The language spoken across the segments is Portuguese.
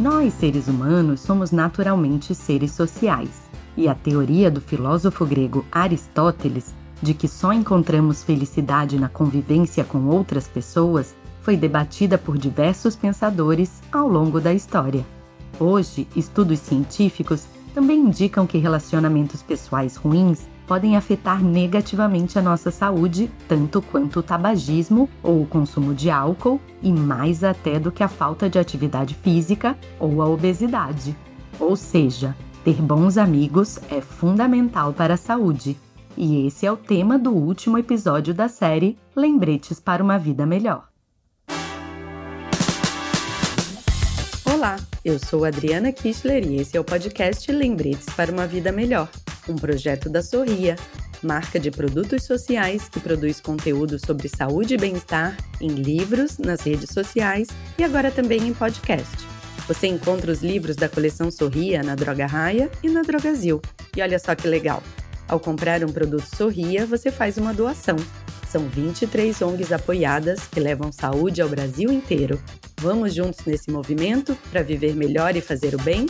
Nós, seres humanos, somos naturalmente seres sociais. E a teoria do filósofo grego Aristóteles, de que só encontramos felicidade na convivência com outras pessoas, foi debatida por diversos pensadores ao longo da história. Hoje, estudos científicos também indicam que relacionamentos pessoais ruins podem afetar negativamente a nossa saúde, tanto quanto o tabagismo ou o consumo de álcool, e mais até do que a falta de atividade física ou a obesidade. Ou seja, ter bons amigos é fundamental para a saúde. E esse é o tema do último episódio da série Lembretes para uma Vida Melhor. Olá, eu sou Adriana Küchler e esse é o podcast Lembretes para uma Vida Melhor, um projeto da Sorria, marca de produtos sociais que produz conteúdo sobre saúde e bem-estar em livros, nas redes sociais e agora também em podcast. Você encontra os livros da coleção Sorria na Droga Raia e na Drogasil. E olha só que legal, ao comprar um produto Sorria, você faz uma doação. São 23 ONGs apoiadas que levam saúde ao Brasil inteiro. Vamos juntos nesse movimento para viver melhor e fazer o bem?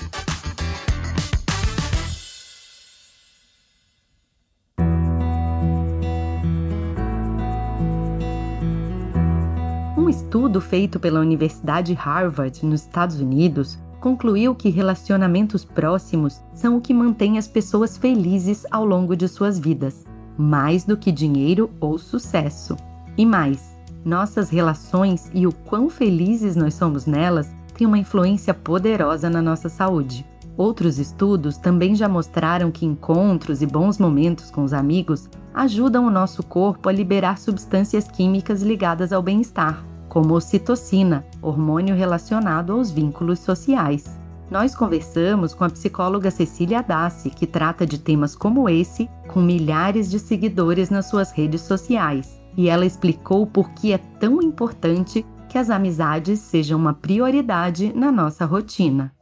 Um estudo feito pela Universidade Harvard, nos Estados Unidos, concluiu que relacionamentos próximos são o que mantém as pessoas felizes ao longo de suas vidas. Mais do que dinheiro ou sucesso. E mais, nossas relações e o quão felizes nós somos nelas têm uma influência poderosa na nossa saúde. Outros estudos também já mostraram que encontros e bons momentos com os amigos ajudam o nosso corpo a liberar substâncias químicas ligadas ao bem-estar, como ocitocina, hormônio relacionado aos vínculos sociais. Nós conversamos com a psicóloga Cecília Dassi, que trata de temas como esse, com milhares de seguidores nas suas redes sociais. E ela explicou por que é tão importante que as amizades sejam uma prioridade na nossa rotina.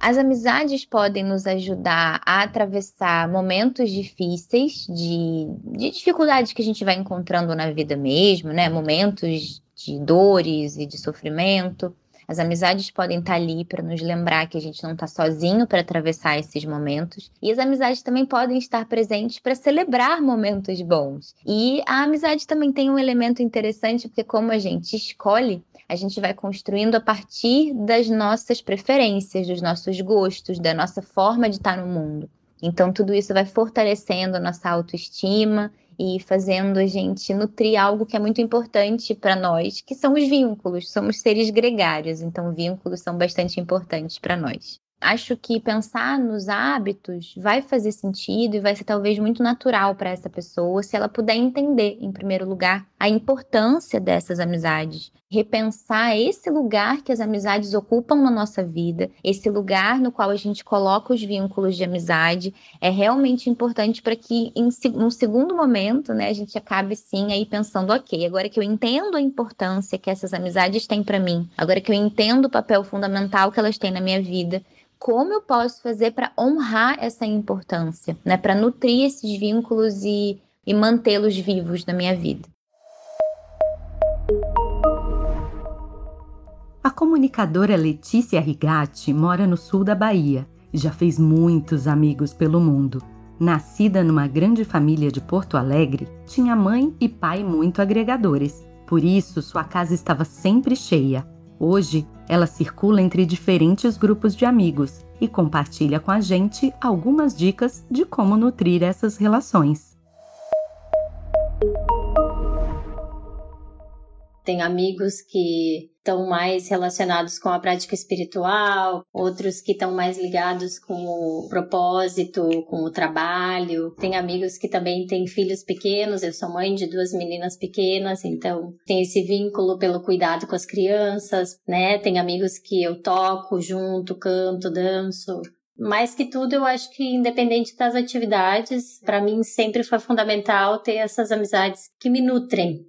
As amizades podem nos ajudar a atravessar momentos difíceis, de dificuldades que a gente vai encontrando na vida mesmo, né? Momentos de dores e de sofrimento. As amizades podem estar ali para nos lembrar que a gente não está sozinho para atravessar esses momentos. E as amizades também podem estar presentes para celebrar momentos bons. E a amizade também tem um elemento interessante, porque como a gente escolhe, a gente vai construindo a partir das nossas preferências, dos nossos gostos, da nossa forma de estar no mundo. Então tudo isso vai fortalecendo a nossa autoestima e fazendo a gente nutrir algo que é muito importante para nós, que são os vínculos. Somos seres gregários, então vínculos são bastante importantes para nós. Acho que pensar nos hábitos vai fazer sentido e vai ser talvez muito natural para essa pessoa se ela puder entender, em primeiro lugar, a importância dessas amizades. Repensar esse lugar que as amizades ocupam na nossa vida, esse lugar no qual a gente coloca os vínculos de amizade, é realmente importante para que, num segundo momento, né, a gente acabe sim aí pensando, ok, agora que eu entendo a importância que essas amizades têm para mim, agora que eu entendo o papel fundamental que elas têm na minha vida, como eu posso fazer para honrar essa importância, né, para nutrir esses vínculos e mantê-los vivos na minha vida. A comunicadora Letícia Rigatti mora no sul da Bahia e já fez muitos amigos pelo mundo. Nascida numa grande família de Porto Alegre, tinha mãe e pai muito agregadores. Por isso, sua casa estava sempre cheia. Hoje, ela circula entre diferentes grupos de amigos e compartilha com a gente algumas dicas de como nutrir essas relações. Tem amigos que estão mais relacionados com a prática espiritual, outros que estão mais ligados com o propósito, com o trabalho. Tem amigos que também têm filhos pequenos, eu sou mãe de 2 meninas pequenas, então tem esse vínculo pelo cuidado com as crianças, né? Tem amigos que eu toco junto, canto, danço. Mais que tudo, eu acho que independente das atividades, para mim sempre foi fundamental ter essas amizades que me nutrem,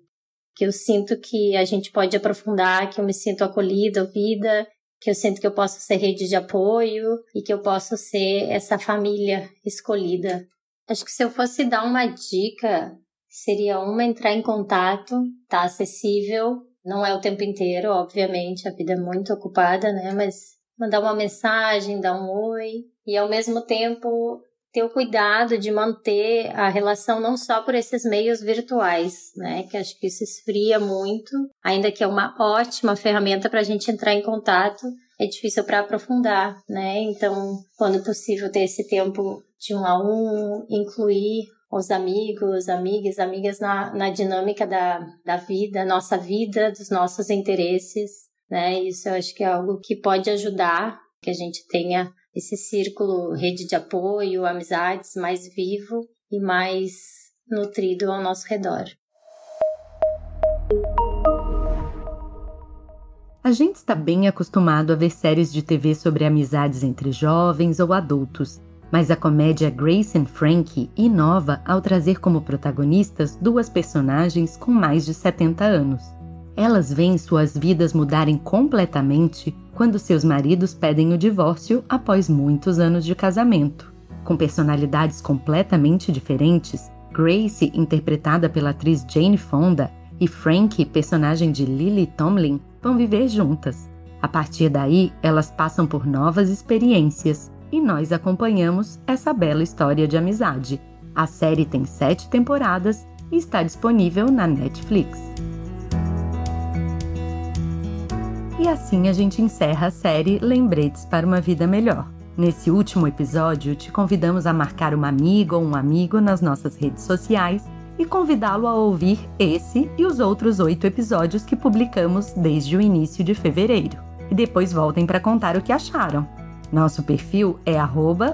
que eu sinto que a gente pode aprofundar, que eu me sinto acolhida, ouvida, que eu sinto que eu posso ser rede de apoio e que eu posso ser essa família escolhida. Acho que se eu fosse dar uma dica, seria entrar em contato, tá acessível, Não é o tempo inteiro, obviamente, a vida é muito ocupada, né? Mas mandar uma mensagem, dar um oi e, ao mesmo tempo, ter o cuidado de manter a relação não só por esses meios virtuais, né? Que acho que isso esfria muito, ainda que é uma ótima ferramenta para a gente entrar em contato, é difícil para aprofundar, né? Então, quando possível, ter esse tempo de um a um, incluir os amigos, amigas, amigas na dinâmica da vida, nossa vida, dos nossos interesses, né? Isso eu acho que é algo que pode ajudar que a gente tenha esse círculo, rede de apoio, amizades mais vivo e mais nutrido ao nosso redor. A gente está bem acostumado a ver séries de TV sobre amizades entre jovens ou adultos. Mas a comédia Grace and Frankie inova ao trazer como protagonistas duas personagens com mais de 70 anos. Elas veem suas vidas mudarem completamente quando seus maridos pedem o divórcio após muitos anos de casamento. Com personalidades completamente diferentes, Grace, interpretada pela atriz Jane Fonda, e Frankie, personagem de Lily Tomlin, vão viver juntas. A partir daí, elas passam por novas experiências, e nós acompanhamos essa bela história de amizade. A série tem 7 temporadas e está disponível na Netflix. E assim a gente encerra a série Lembretes para uma Vida Melhor. Nesse último episódio, te convidamos a marcar uma amiga ou um amigo nas nossas redes sociais e convidá-lo a ouvir esse e os outros 8 episódios que publicamos desde o início de fevereiro. E depois voltem para contar o que acharam. Nosso perfil é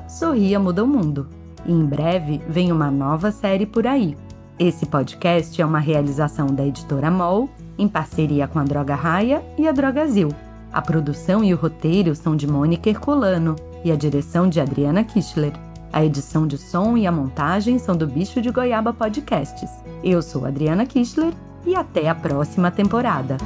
@sorriamudaomundo. E em breve vem uma nova série por aí. Esse podcast é uma realização da Editora MOL, em parceria com a Droga Raia e a Drogasil. A produção e o roteiro são de Mônica Herculano e a direção de Adriana Küchler. A edição de som e a montagem são do Bicho de Goiaba Podcasts. Eu sou Adriana Küchler e até a próxima temporada.